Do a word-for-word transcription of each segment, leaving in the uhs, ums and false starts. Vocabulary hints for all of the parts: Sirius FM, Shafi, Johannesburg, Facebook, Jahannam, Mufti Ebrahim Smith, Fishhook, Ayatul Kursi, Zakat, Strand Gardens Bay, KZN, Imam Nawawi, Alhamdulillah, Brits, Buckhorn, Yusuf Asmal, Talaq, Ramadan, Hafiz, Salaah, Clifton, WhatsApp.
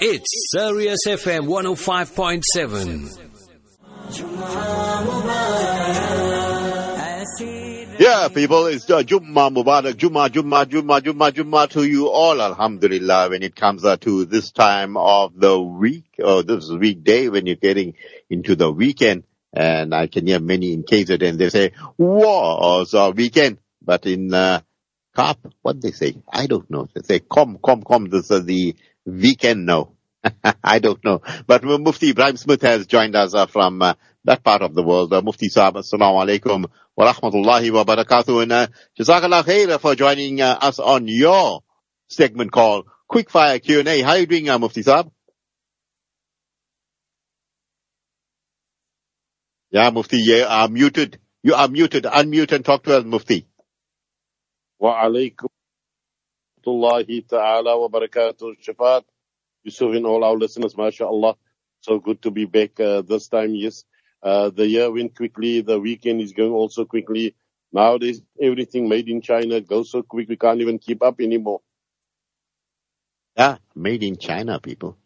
It's Sirius F M one oh five point seven. Yeah, people, it's uh, Jumma Mubarak, Jumma, Jumma, Jumma, Jumma, Jumma to you all, Alhamdulillah, when it comes uh, to this time of the week, or this weekday, when you're getting into the weekend. And I can hear many in K Z N, they say, whoa, it's a weekend. But in uh, K A A R P, what they say, I don't know. They say, come, come, come, this is the weekend now. I don't know. But Mufti Ebrahim Smith has joined us uh, from uh, that part of the world. Uh, Mufti Sahab, Assalamu alaikum wa rahmatullahi wa barakatuh. And uh, Jazakallah khair for joining uh, us on your segment called Quickfire Q and A. How are you doing, uh, Mufti Sahab? Yeah, Mufti, you are muted. You are muted. Unmute and talk to us, Mufti. Wa alaikum wa rahmatullahi ta'ala wa barakatuh. Shafat, Yusuf and all our listeners, mashallah. So good to be back uh, this time, yes. Uh, the year went quickly. The weekend is going also quickly. Nowadays, everything made in China goes so quick, we can't even keep up anymore. Yeah, made in China, people.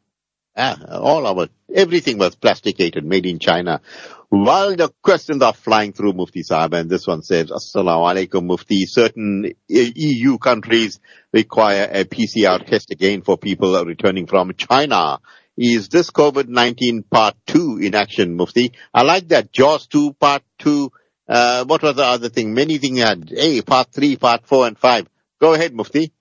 Ah, all our, everything was plasticated, made in China. While the questions are flying through, Mufti Sahab, and this one says, Assalamu alaikum, Mufti. Certain E U countries require a P C R test again for people returning from China. Is this COVID nineteen part two in action, Mufti? I like that. Jaws two, part two. Uh, what was the other thing? Many things had, hey, part three, part four, and five. Go ahead, Mufti.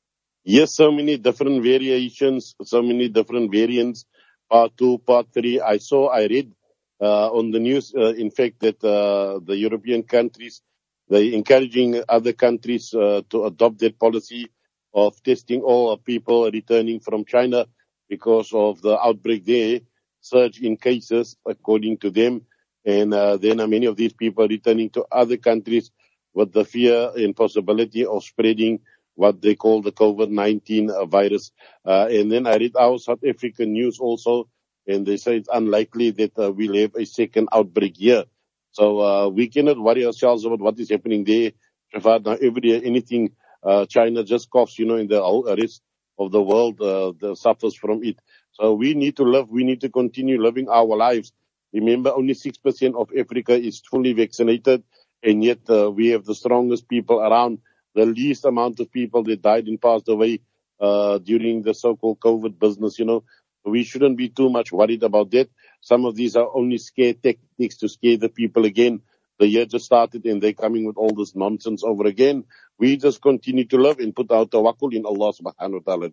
Yes, so many different variations, so many different variants. Part two, part three. I saw, I read uh, on the news, uh, in fact, that uh, the European countries, they're encouraging other countries uh, to adopt that policy of testing all people returning from China because of the outbreak there, surge in cases, according to them. And uh, then uh, many of these people returning to other countries with the fear and possibility of spreading what they call the COVID nineteen virus. Uh, and then I read our South African news also, and they say it's unlikely that uh, we'll have a second outbreak here. So uh, we cannot worry ourselves about what is happening there. Now, every day, anything uh, China just coughs, you know, and the whole rest of the world uh, that suffers from it. So we need to live. We need to continue living our lives. Remember, only six percent of Africa is fully vaccinated, and yet uh, we have the strongest people around. The least amount of people that died and passed away uh, during the so-called COVID business, you know. We shouldn't be too much worried about that. Some of these are only scare tactics to scare the people again. The year just started and they're coming with all this nonsense over again. We just continue to love and put our tawakkul in Allah subhanahu wa ta'ala.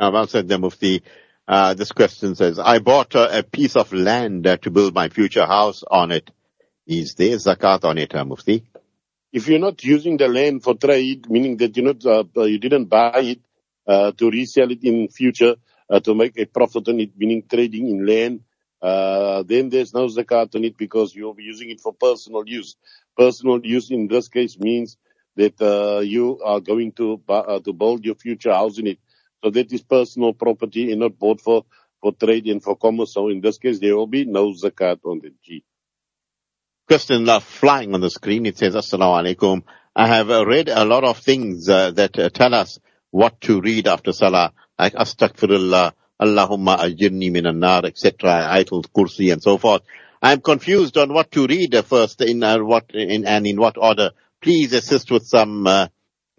Now, well said, the Mufti. Uh, this question says, I bought uh, a piece of land uh, to build my future house on it. Is there zakat on it, uh, Mufti? If you're not using the land for trade, meaning that you're not, uh, you didn't buy it uh, to resell it in future uh, to make a profit on it, meaning trading in land, uh, then there's no zakat on it because you'll be using it for personal use. Personal use in this case means that uh, you are going to uh, to build your future house in it. So that is personal property and not bought for, for trade and for commerce. So in this case, there will be no zakat on the G. Question uh, flying on the screen. It says, Assalamu alaikum. I have uh, read a lot of things uh, that uh, tell us what to read after Salah, like Astaghfirullah, Allahumma ajirni minan nar, et cetera, Ayatul Kursi, and so forth. I'm confused on what to read uh, first in uh, what in and in what order. Please assist with some uh,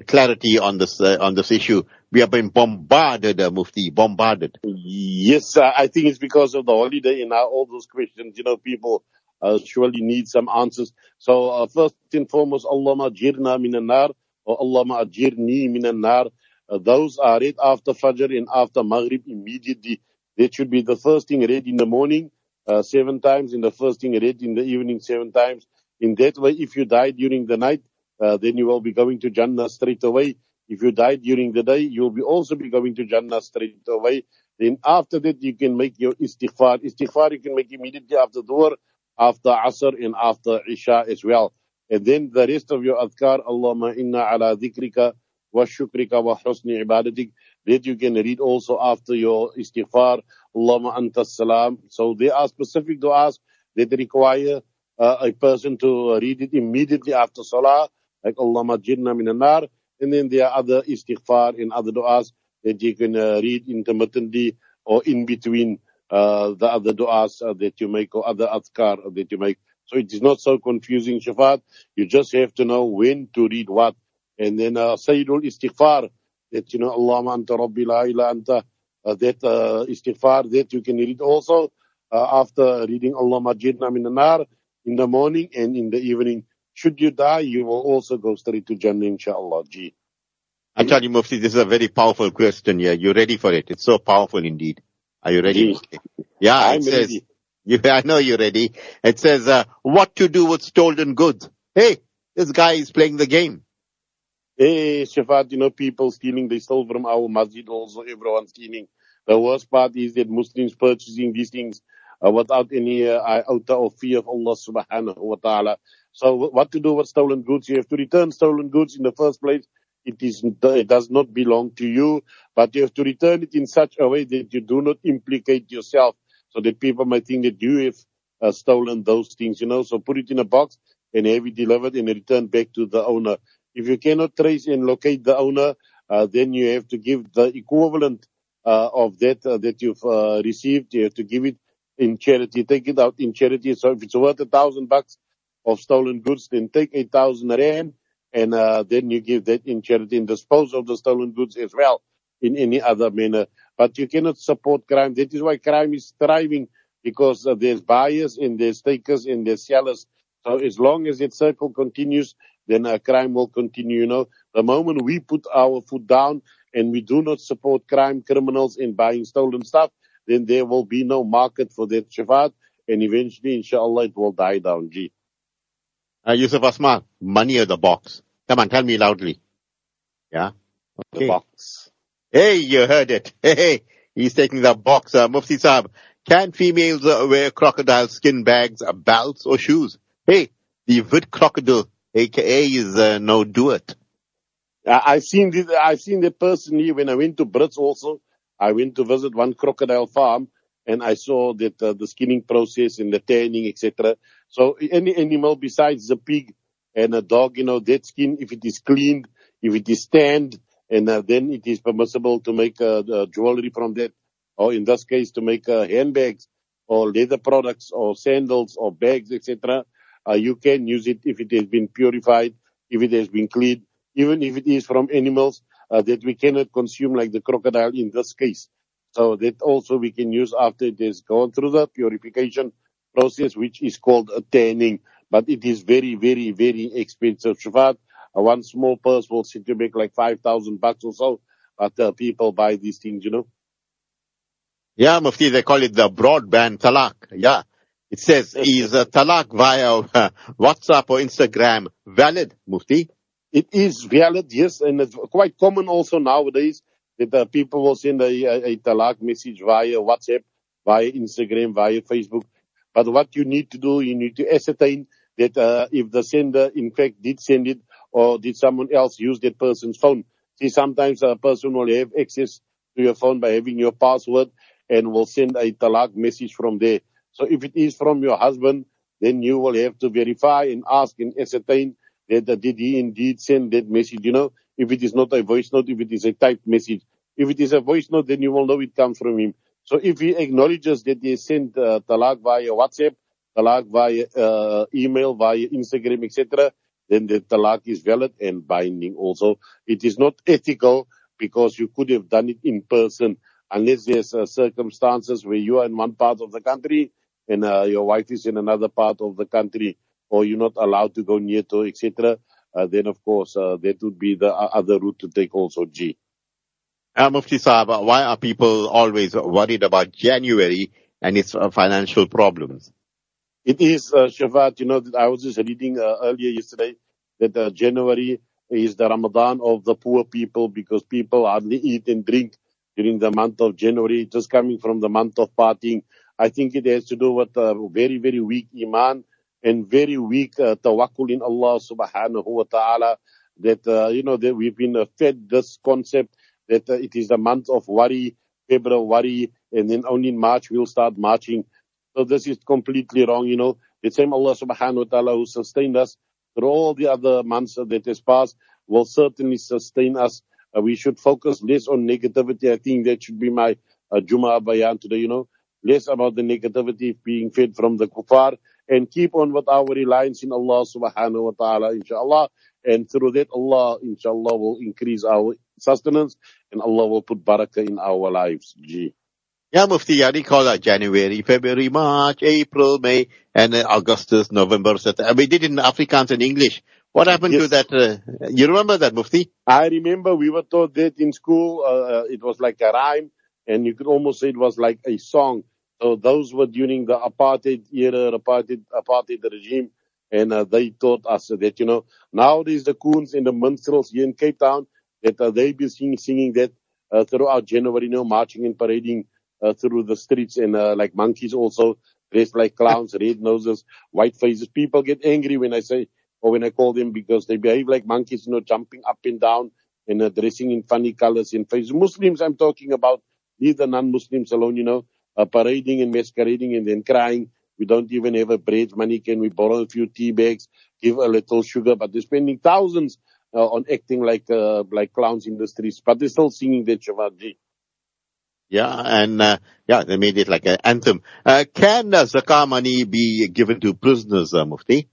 clarity on this uh, on this issue. We have been bombarded, uh, Mufti, bombarded. Yes, uh, I think it's because of the holiday and uh, all those questions. You know, people Uh, surely need some answers. So uh, first and foremost, Allahumma ajirna minan nar or Allahumma ajirni minan nar. Uh, those are read after Fajr and after Maghrib immediately. That should be the first thing read in the morning uh, seven times and the first thing read in the evening seven times. In that way, if you die during the night, uh, then you will be going to Jannah straight away. If you die during the day, you will be also be going to Jannah straight away. Then after that, you can make your istighfar. Istighfar you can make immediately after Dhuhr, after Asr and after Isha as well. And then the rest of your adhkar, Allahumma inna ala dhikrika wa shukrika wa husni ibadatik, that you can read also after your istighfar, Allahumma anta salam. So there are specific du'as that require uh, a person to read it immediately after Salah, like Allahumma jirna minan nar, and then there are other istighfar and other du'as that you can uh, read intermittently or in between uh, the other du'as uh, that you make or other adhkar uh, that you make. So it is not so confusing, Shafat. You just have to know when to read what. And then uh, Sayyidul Istighfar, that, you know, Allahumma anta rabbi la ilaha anta, uh, that uh, Istighfar, that you can read also uh, after reading Allahumma ajirna minan nar in the morning and in the evening. Should you die, you will also go straight to Jannah, inshallah. Gee. I tell you, Mufti, this is a very powerful question here. You're ready for it. It's so powerful indeed. Are you ready? Gee. Yeah, I'm it says, ready. You, I know you're ready. It says, uh, what to do with stolen goods. Hey, this guy is playing the game. Hey, Shafat, you know, people stealing, they stole from our masjid also, everyone stealing. The worst part is that Muslims purchasing these things uh, without any uh, outer or fear of Allah subhanahu wa ta'ala. So what to do with stolen goods? You have to return stolen goods in the first place. It is, it does not belong to you, but you have to return it in such a way that you do not implicate yourself so that people might think that you have uh, stolen those things, you know. So put it in a box and have it delivered and returned back to the owner. If you cannot trace and locate the owner, uh, then you have to give the equivalent uh, of that uh, that you've uh, received. You have to give it in charity. Take it out in charity. So if it's worth a thousand bucks of stolen goods, then take eight thousand rand and uh, then you give that in charity and dispose of the stolen goods as well in any other manner. But you cannot support crime. That is why crime is thriving, because uh, there's buyers and there's takers and there's sellers. So as long as that circle continues, then uh, crime will continue. You know, the moment we put our foot down and we do not support crime, criminals in buying stolen stuff, then there will be no market for that, Shafat, and eventually, inshallah, it will die down. Gee. Uh, Yusuf Asmal, money or the box? Come on, tell me loudly. Yeah? Okay. The box. Hey, you heard it. Hey, hey. He's taking the box. Uh, Mufti Saab, can females uh, wear crocodile skin bags, uh, belts or shoes? Hey, the wit crocodile, A K A is uh, no do it. Uh, I've seen this, I've seen that personally when I went to Brits also. I went to visit one crocodile farm and I saw that uh, the skinning process and the tanning, et cetera. So any animal besides a pig and a dog, you know, that skin, if it is cleaned, if it is tanned, and uh, then it is permissible to make uh, uh, jewelry from that, or in this case to make uh, handbags or leather products or sandals or bags, et cetera. Uh, you can use it if it has been purified, if it has been cleaned, even if it is from animals uh, that we cannot consume, like the crocodile in this case. So that also we can use after it has gone through the purification process, which is called a tanning. But it is very, very, very expensive, Shafat. Uh, one small purse will sit you back like five thousand bucks or so. But uh, people buy these things, you know. Yeah, Mufti, they call it the broadband talaq. Yeah. It says, is a talaq via uh, WhatsApp or Instagram valid, Mufti? It is valid, yes. And it's quite common also nowadays that uh, people will send a, a, a talaq message via WhatsApp, via Instagram, via Facebook. But what you need to do, you need to ascertain that uh, if the sender, in fact, did send it, or did someone else use that person's phone. See, sometimes a person will have access to your phone by having your password and will send a talaq message from there. So if it is from your husband, then you will have to verify and ask and ascertain that uh, did he indeed send that message, you know, if it is not a voice note, if it is a typed message. If it is a voice note, then you will know it comes from him. So if he acknowledges that they sent uh, talaq via WhatsApp, talaq via uh, email, via Instagram, et cetera, then the talaq is valid and binding also. It is not ethical because you could have done it in person, unless there's uh, circumstances where you are in one part of the country and uh, your wife is in another part of the country, or you're not allowed to go near to, et cetera, uh, then, of course, uh, that would be the other route to take also, G. Uh, Mufti Saab, why are people always worried about January and its uh, financial problems? It is, uh, Shafat, you know, that I was just reading uh, earlier yesterday that uh, January is the Ramadan of the poor people, because people hardly eat and drink during the month of January, just coming from the month of partying. I think it has to do with uh, very, very weak iman and very weak uh, tawakkul in Allah subhanahu wa ta'ala, that, uh, you know, that we've been uh, fed this concept that uh, it is the month of worry, February worry, and then only in March we'll start marching. So this is completely wrong, you know. The same Allah subhanahu wa ta'ala who sustained us through all the other months that has passed will certainly sustain us Uh, we should focus less on negativity. I think that should be my uh, Jumma Bayan today, you know, less about the negativity being fed from the kuffar and keep on with our reliance in Allah subhanahu wa ta'ala, inshallah. And through that, Allah, inshallah, will increase our sustenance and Allah will put barakah in our lives. Gee. Yeah, Mufti, I recall that January, February, March, April, May, and uh, Augustus, November, et cetera. We did it in Afrikaans and English. What happened yes. to that? Uh, you remember that, Mufti? I remember we were taught that in school. Uh, it was like a rhyme, and you could almost say it was like a song. So those were during the apartheid era, apartheid, apartheid regime, and uh, they taught us that, you know, nowadays the coons and the minstrels here in Cape Town, that uh, they've been singing, singing that uh, throughout January, you know, marching and parading Uh, through the streets and uh, like monkeys also, dressed like clowns, red noses, white faces. People get angry when I say or when I call them because they behave like monkeys, you know, jumping up and down and uh, dressing in funny colors and faces. Muslims I'm talking about, leave the non-Muslims alone, you know, uh, parading and masquerading and then crying. We don't even have a bread money. Can we borrow a few tea bags, give a little sugar? But they're spending thousands uh, on acting like uh, like clowns in the streets. But they're still singing that Shavadji. Yeah, and uh, yeah, they made it like an anthem. Uh, can uh, zakah money be given to prisoners, uh, Mufti?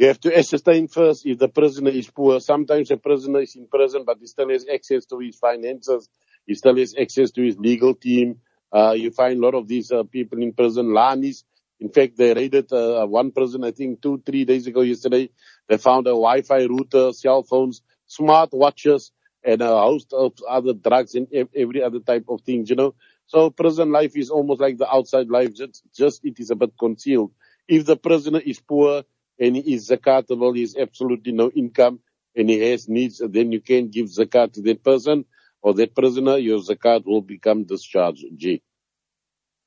You have to ascertain first if the prisoner is poor. Sometimes a prisoner is in prison, but he still has access to his finances. He still has access to his legal team. Uh, you find a lot of these uh, people in prison, Lanis. In fact, they raided uh, one prison, I think, two, three days ago yesterday. They found a Wi-Fi router, cell phones, smart watches, and a host of other drugs and every other type of things, you know. So prison life is almost like the outside life, just, just it is a bit concealed. If the prisoner is poor and he is zakatable, he has absolutely no income and he has needs, then you can give zakat to that person or that prisoner, your zakat will become discharged. G.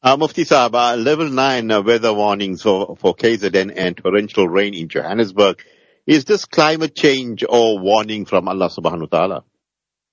Uh, Mufti Saab, uh, level nine uh, weather warnings for, for K Z N and torrential rain in Johannesburg. Is this climate change or warning from Allah subhanahu wa ta'ala?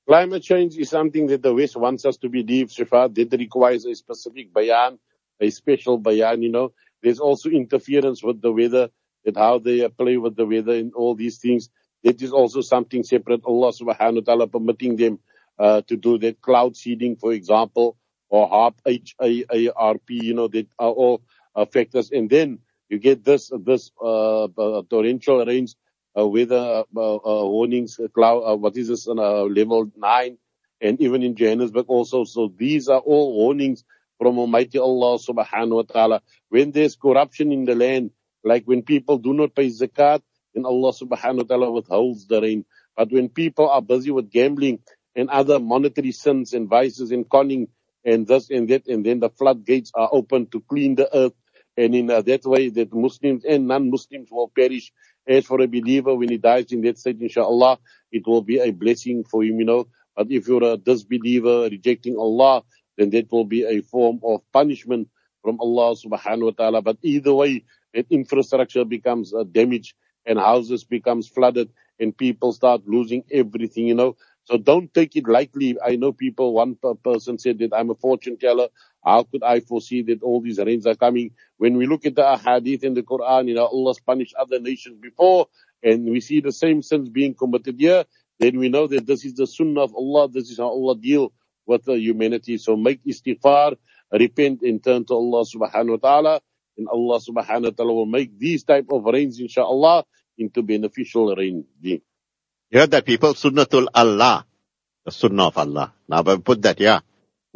Climate change is something that the West wants us to believe, Shafat. That requires a specific bayan, a special bayan, you know. There's also interference with the weather, that how they play with the weather and all these things. That is also something separate. Allah subhanahu wa ta'ala permitting them uh, to do that. Cloud seeding, for example, or HAARP, H A A R P, you know, that are all uh, factors. And then you get this, this uh, uh, torrential rains. Uh, weather uh, uh, warnings, uh, cloud, uh, what is this, uh, level nine, and even in Johannesburg also. So these are all warnings from Almighty Allah subhanahu wa ta'ala. When there's corruption in the land, like when people do not pay zakat, then Allah subhanahu wa ta'ala withholds the rain. But when people are busy with gambling and other monetary sins and vices and conning and this and that, and then the floodgates are open to clean the earth, and in uh, that way that Muslims and non-Muslims will perish. As for a believer, when he dies in that state, inshallah, it will be a blessing for him, you know. But if you're a disbeliever, rejecting Allah, then that will be a form of punishment from Allah subhanahu wa ta'ala. But either way, that infrastructure becomes uh, damaged and houses becomes flooded and people start losing everything, you know. So don't take it lightly. I know people, one person said that I'm a fortune teller. How could I foresee that all these rains are coming? When we look at the hadith and the Quran, you know, Allah's punished other nations before, and we see the same sins being committed here, then we know that this is the sunnah of Allah. This is how Allah deals with humanity. So make istighfar, repent, and turn to Allah subhanahu wa ta'ala, and Allah subhanahu wa ta'ala will make these type of rains, inshallah, into beneficial rain. You heard that, people? Sunnatul Allah. The sunnah of Allah. Now, but put that, yeah.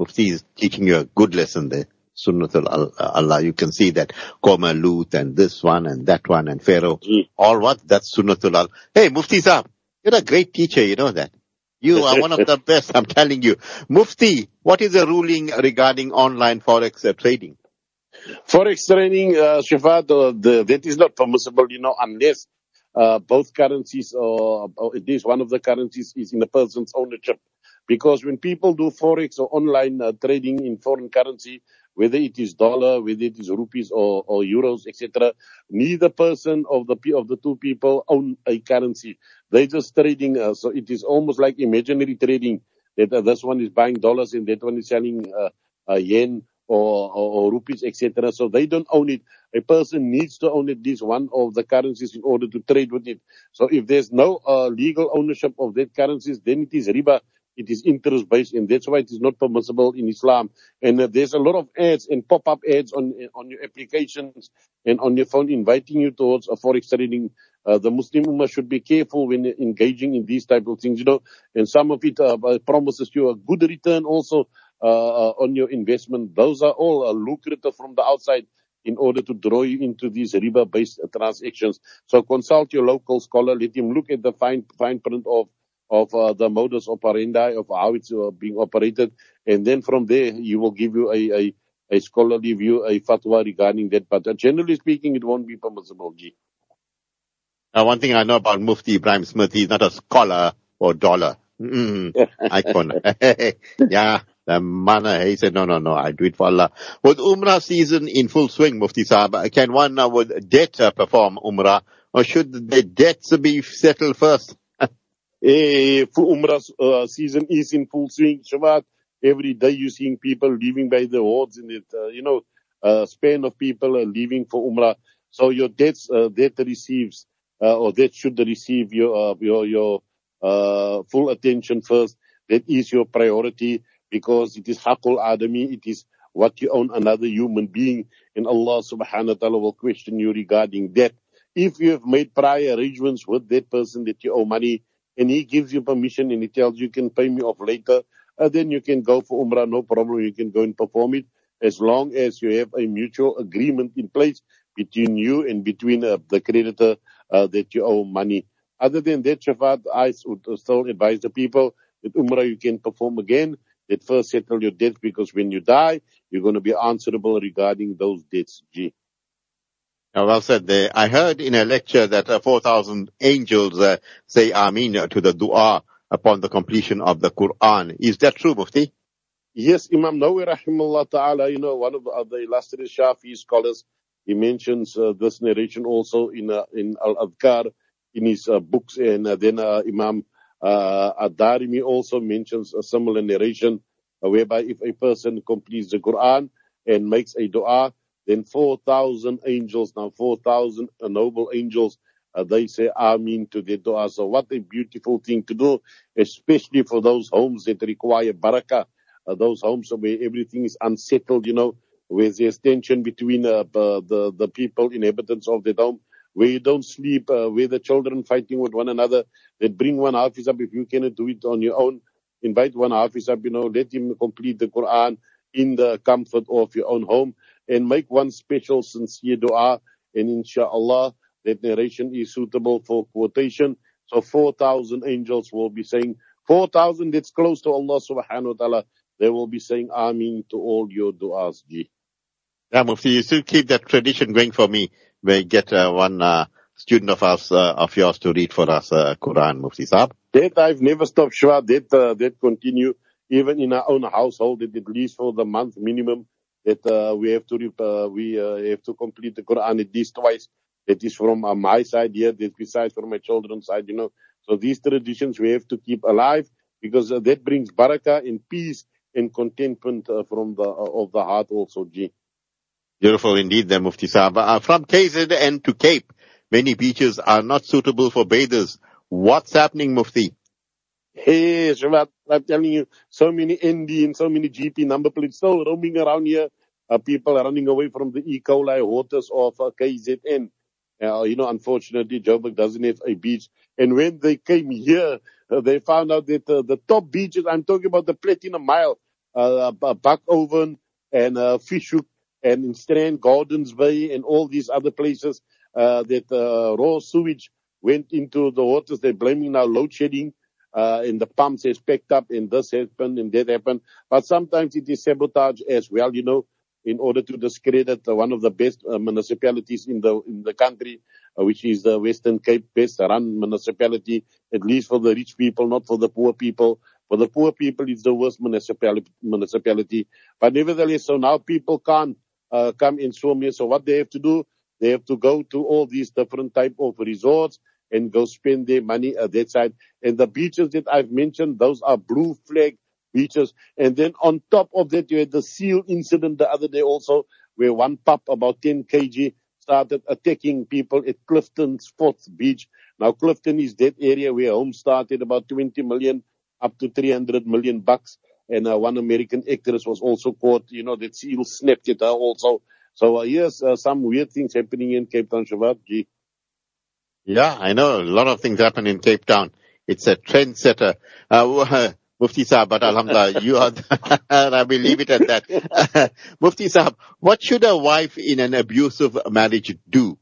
Mufti is teaching you a good lesson there. Sunnatul Allah. You can see that Qawma Lut and this one and that one and Pharaoh. Mm. All what? That's Sunnatul Allah. Hey, Mufti Saab, you're a great teacher. You know that. You are one of the best. I'm telling you. Mufti, what is the ruling regarding online forex uh, trading? Forex trading, uh, Shafat, uh, the, that is not permissible, you know, unless uh, both currencies or, or at least one of the currencies is in a person's ownership. Because when people do forex or online uh, trading in foreign currency, whether it is dollar, whether it is rupees or, or euros, et cetera, neither person of the of the two people own a currency. They're just trading. Uh, so it is almost like imaginary trading. That uh, this one is buying dollars and that one is selling uh, uh, yen or, or, or rupees, et cetera. So they don't own it. A person needs to own at least one of the currencies in order to trade with it. So if there's no uh, legal ownership of that currencies, then it is riba. It is interest-based, and that's why it is not permissible in Islam. And uh, there's a lot of ads and pop-up ads on on your applications and on your phone inviting you towards a forex trading. Uh, the Muslim Ummah should be careful when engaging in these type of things, you know. And some of it uh, promises you a good return also uh, on your investment. Those are all uh, lucrative from the outside in order to draw you into these riba-based transactions. So consult your local scholar. Let him look at the fine fine print of of uh, the modus operandi of how it's uh, being operated. And then from there, he will give you a, a, a scholarly view, a fatwa regarding that. But uh, generally speaking, it won't be permissible, G. Now, one thing I know about Mufti Ebrahim Smith, he's not a scholar or dollar. Mm, icon. Yeah, the manna. He said, no, no, no, I do it for Allah. With Umrah season in full swing, Mufti Sahab, can one uh, with debt uh, perform Umrah, or should the debts be settled first? Hey, Umrah uh, season is in full swing. Shabbat, every day you're seeing people leaving by the hordes in it, uh, you know, uh, span of people are leaving for Umrah. So your debts, uh, debt receives, uh, or debt should receive your, uh, your, your, uh, full attention first. That is your priority, because it is Haqqul Adami. It is what you own another human being, and Allah subhanahu wa ta'ala will question you regarding that. If you have made prior arrangements with that person that you owe money, and he gives you permission and he tells you, you can pay me off later, uh, then you can go for Umrah, no problem, you can go and perform it, as long as you have a mutual agreement in place between you and between uh, the creditor uh, that you owe money. Other than that, Shafat, I would still advise the people that Umrah you can perform again, that first settle your debts, because when you die, you're going to be answerable regarding those debts, G. Now, well said there. I heard in a lecture that uh, four thousand angels uh, say Ameen to the dua upon the completion of the Quran. Is that true, Mufti? Yes, Imam Nawawi, rahimahullah ta'ala, you know, one of the, uh, the illustrious Shafi scholars, he mentions uh, this narration also in uh, in Al-Adhkar, in his uh, books, and uh, then uh, Imam uh, Ad-Darimi also mentions a similar narration, uh, whereby if a person completes the Quran and makes a dua, then four thousand angels, now four thousand noble angels, uh, they say Ameen to their dua. So what a beautiful thing to do, especially for those homes that require barakah, uh, those homes where everything is unsettled, you know, where there's tension between uh, the, the people, inhabitants of the home, where you don't sleep, uh, where the children fighting with one another, that bring one Hafiz up. If you cannot do it on your own, invite one Hafiz up, you know, let him complete the Quran in the comfort of your own home, and make one special sincere dua, and inshallah, that narration is suitable for quotation. So four thousand angels will be saying, four thousand that's close to Allah subhanahu wa ta'ala, they will be saying Ameen to all your duas, G. Yeah, Mufti, you still keep that tradition going for me, where you get uh, one uh, student of us, uh, of yours to read for us uh, Quran, Mufti Saab. That I've never stopped, Shwa, that, uh, that continue, even in our own household, at least for the month minimum, that uh, we have to uh, we uh, have to complete the Quran at least twice. That is from uh, my side here. That besides from my children's side, you know. So these traditions we have to keep alive, because uh, that brings barakah and peace and contentment uh, from the uh, of the heart also, G. Beautiful indeed, there, Mufti Sahab. Uh, from K Z N to Cape, many beaches are not suitable for bathers. What's happening, Mufti? Hey, Shabbat, I'm telling you, so many N D and so many G P number plates still roaming around here. Uh, people are running away from the E. coli waters of uh, K Z N. Uh, you know, unfortunately, Joburg doesn't have a beach. And when they came here, uh, they found out that uh, the top beaches, I'm talking about the Platinum Mile, uh, Buckhorn and uh, Fishhook and in Strand Gardens Bay and all these other places, uh, that uh, raw sewage went into the waters. They're blaming now load shedding. Uh, and the pumps has packed up, and this happened, and that happened. But sometimes it is sabotage as well, you know, in order to discredit uh, one of the best uh, municipalities in the in the country, uh, which is the Western Cape, best-run municipality, at least for the rich people, not for the poor people. For the poor people, it's the worst municipality. municipality. But nevertheless, so now people can't uh, come and swim here. So what they have to do, they have to go to all these different type of resorts, and go spend their money at that side. And the beaches that I've mentioned, those are blue flag beaches. And then on top of that, you had the seal incident the other day also, where one pup, about ten kilograms, started attacking people at Clifton's fourth beach. Now, Clifton is that area where homes started, about twenty million. up to three hundred million bucks. And uh, one American actress was also caught, you know, that seal snapped at her also. So, uh, yes, uh, some weird things happening in Cape Town, Shabab. Gee. Yeah, I know. A lot of things happen in Cape Town. It's a trendsetter. Uh, Mufti Saab, but Alhamdulillah, you are, the, I will leave it at that. Mufti Saab, what should a wife in an abusive marriage do?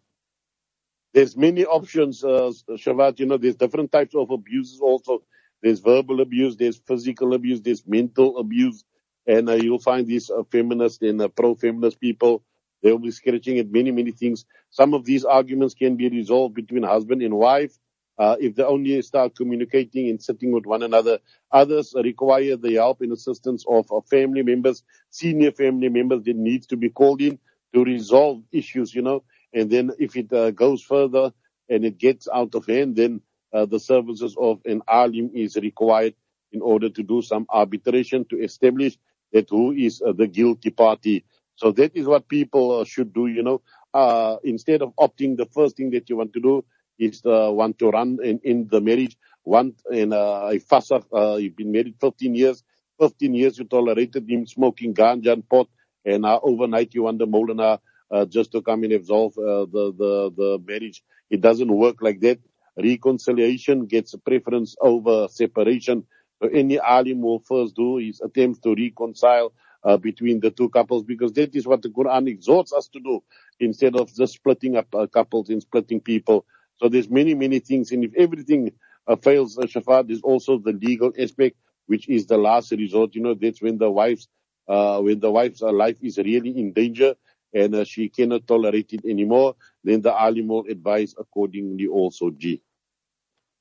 There's many options, uh, Shavat. You know, there's different types of abuses also. There's verbal abuse, there's physical abuse, there's mental abuse. And uh, you'll find these uh, feminist and uh, pro-feminist people. They'll be scratching at many, many things. Some of these arguments can be resolved between husband and wife uh, if they only start communicating and sitting with one another. Others require the help and assistance of uh, family members, senior family members that needs to be called in to resolve issues, you know. And then if it uh, goes further and it gets out of hand, then uh, the services of an alim is required in order to do some arbitration to establish that who is uh, the guilty party. So that is what people uh, should do, you know. Uh, instead of opting, the first thing that you want to do is uh, want to run and end the marriage. Want and uh, a fasakh, uh, you've been married fifteen years. fifteen years you tolerated him smoking ganja and pot, and uh, overnight you want the Maulana Uh, just to come and absolve uh, the, the, the marriage. It doesn't work like that. Reconciliation gets a preference over separation. So any alim will first do is attempt to reconcile uh, between the two couples, because that is what the Quran exhorts us to do, instead of just splitting up uh, couples and splitting people. So there's many, many things. And if everything uh, fails, uh, Shafa, there's also the legal aspect, which is the last resort. You know, that's when the wife's, uh, when the wife's uh, life is really in danger, and uh, she cannot tolerate it anymore, then the alim will advise accordingly also, G.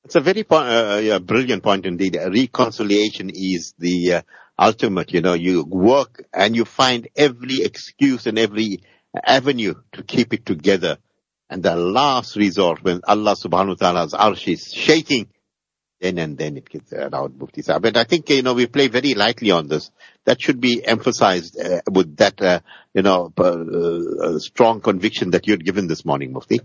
It's a very po- uh, yeah, brilliant point indeed. Reconciliation is the uh, ultimate, you know. You work and you find every excuse and every avenue to keep it together. And the last resort, when Allah subhanahu wa ta'ala's arsh is shaking, then and then it gets allowed, Mufti Saab. But I think, you know, we play very lightly on this. That should be emphasized uh, with that, uh, you know, uh, uh, strong conviction that you had given this morning, Mufti.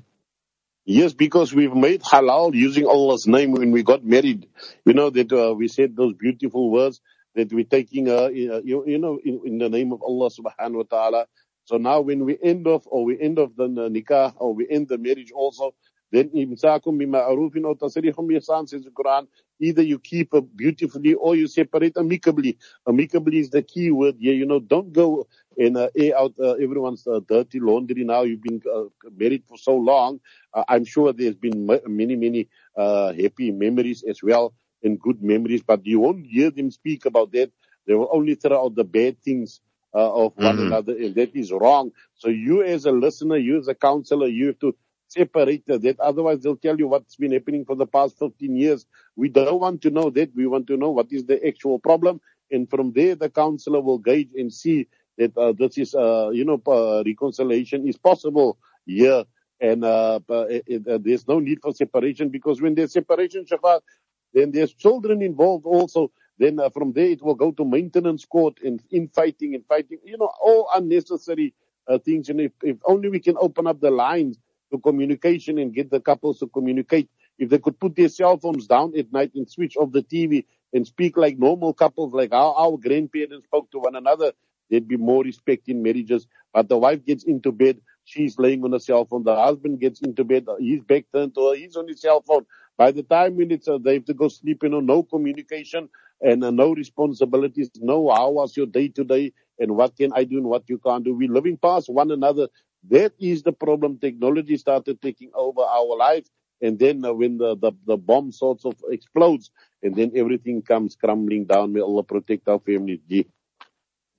Yes, because we've made halal using Allah's name when we got married. You know, that uh, we said those beautiful words that we're taking, uh, you, you know, in, in the name of Allah subhanahu wa ta'ala. So now when we end off, or we end off the nikah, or we end the marriage also, then imsakum bima'arufin aw tasrihum biihsan, says the Quran. Either you keep beautifully or you separate amicably. Amicably is the key word here. You know, don't go and uh, air out uh, everyone's uh, dirty laundry now. You've been uh, married for so long. Uh, I'm sure there's been many, many uh, happy memories as well, and good memories. But you won't hear them speak about that. They will only throw out the bad things uh, of mm-hmm. one another, and that is wrong. So you as a listener, you as a counselor, you have to separate that. Otherwise, they'll tell you what's been happening for the past fifteen years. We don't want to know that. We want to know what is the actual problem. And from there, the counselor will guide and see that uh, this is, uh, you know, uh, reconciliation is possible here. And uh, it, it, uh, there's no need for separation, because when there's separation, Shafa, then there's children involved also. Then uh, from there, it will go to maintenance court and infighting and fighting, you know, all unnecessary uh, things. And if, if only we can open up the lines to communication and get the couples to communicate. If they could put their cell phones down at night and switch off the T V and speak like normal couples, like how our grandparents spoke to one another, there'd be more respect in marriages. But the wife gets into bed, she's laying on her cell phone. The husband gets into bed, he's back turned to her, he's on his cell phone. By the time when it's, uh, they have to go sleep, you know, no communication and uh, no responsibilities. No, how was your day today and what can I do and what you can't do? We're living past one another. That is the problem. Technology started taking over our lives, and then uh, when the, the, the bomb sorts of explodes, and then everything comes crumbling down. May Allah protect our families. You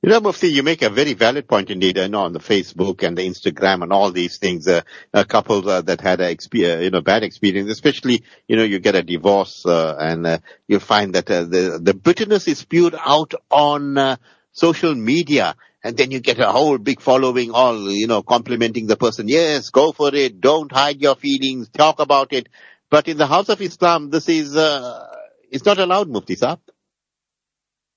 know, Mufti, you make a very valid point indeed. I know on the Facebook and the Instagram and all these things, uh, uh, couples uh, that had a exp- uh, you know bad experience, especially, you know, you get a divorce uh, and uh, you'll find that uh, the, the bitterness is spewed out on uh, social media. And then you get a whole big following, all, you know, complimenting the person. Yes, go for it. Don't hide your feelings. Talk about it. But in the house of Islam, this is, uh, it's not allowed, Mufti Saab.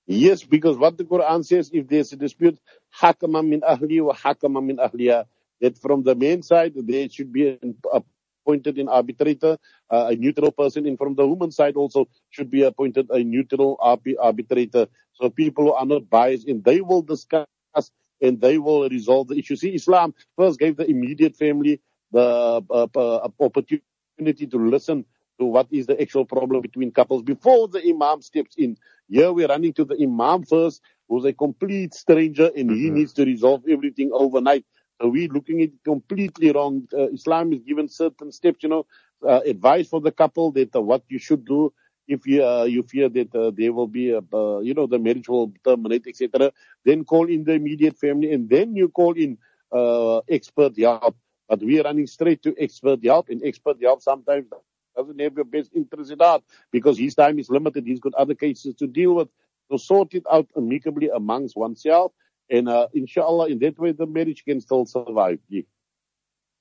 Yes, because what the Quran says, if there's a dispute, hakama min ahli wa hakama min ahliya, that from the man's side, there should be a appointed an arbitrator, uh, a neutral person, and from the women's side also should be appointed a neutral arbitrator. So people are not biased, and they will discuss and they will resolve the issue. See, Islam first gave the immediate family the uh, uh, opportunity to listen to what is the actual problem between couples before the Imam steps in. Here we're running to the Imam first, who's a complete stranger, and mm-hmm. he needs to resolve everything overnight. So we're looking at it completely wrong. Uh, Islam is given certain steps, you know, uh, advice for the couple that uh, what you should do if you uh, you fear that uh, there will be, a, uh, you know, the marriage will terminate, et cetera. Then call in the immediate family, and then you call in uh, expert HAARP. But we're running straight to expert HAARP, and expert HAARP sometimes doesn't have your best interest at heart because his time is limited. He's got other cases to deal with. So sort it out amicably amongst oneself. And uh, inshallah, in that way, the marriage can still survive. Yeah.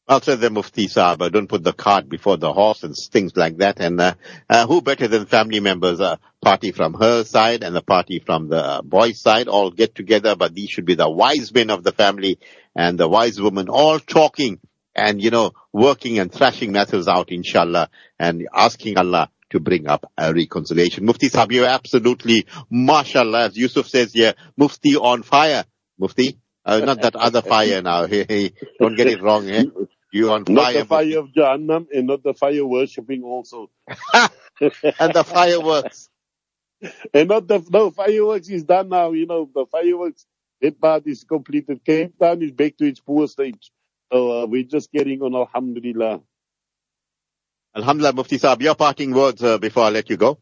I'll say the Mufti Sahaba, don't put the cart before the horse and things like that. And uh, uh, who better than family members, a uh, party from her side and the party from the boy's side, all get together. But these should be the wise men of the family and the wise women all talking and, you know, working and thrashing matters out, inshallah, and asking Allah to bring up a reconciliation. Mufti Sahib, you're absolutely, mashallah, as Yusuf says here, Mufti on fire. Mufti, uh, not that other fire now. Hey, hey, don't get it wrong. Eh? You're on fire. Not the fire Mufti of Jahannam and not the fire worshipping also. And the fireworks. And not the, no, fireworks is done now. You know, the fireworks, that part is completed. Cape Town is back to its poor stage. So uh, we're just getting on, alhamdulillah. Alhamdulillah, Mufti Sahib, your parting words uh, before I let you go.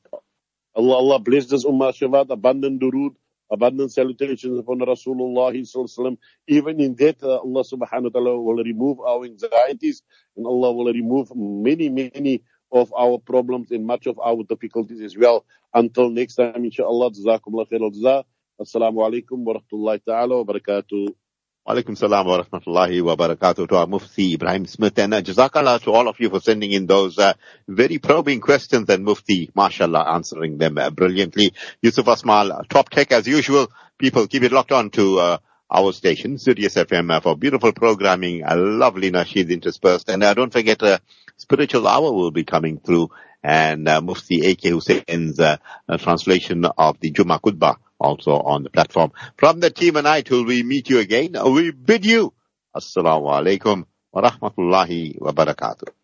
Allah, Allah bless this Ummah Shabbat, abundant durood, abundant salutations upon Rasulullah, sallam. Even in that, uh, Allah subhanahu wa ta'ala will remove our anxieties, and Allah will remove many, many of our problems and much of our difficulties as well. Until next time, inshaAllah, Jazakallah khair al-jazaa. Assalamu alaikum wa rahmatullahi ta'ala wa barakatuh. Alaikum salam wa rahmatullahi wa barakatuh to our Mufti Ebrahim Smith, and uh, Jazakallah to all of you for sending in those uh, very probing questions, and Mufti, mashallah, answering them uh, brilliantly. Yusuf Asmal, top tech as usual. People, keep it locked on to uh, our station, Sirius F M, uh, for beautiful programming, a lovely nasheed interspersed. And uh, don't forget, uh, Spiritual Hour will be coming through, and uh, Mufti A K Hussein's uh, translation of the Jummah Khutbah also on the platform. From the team and I, till we meet you again, we bid you Assalamu alaikum wa rahmatullahi wa barakatuh.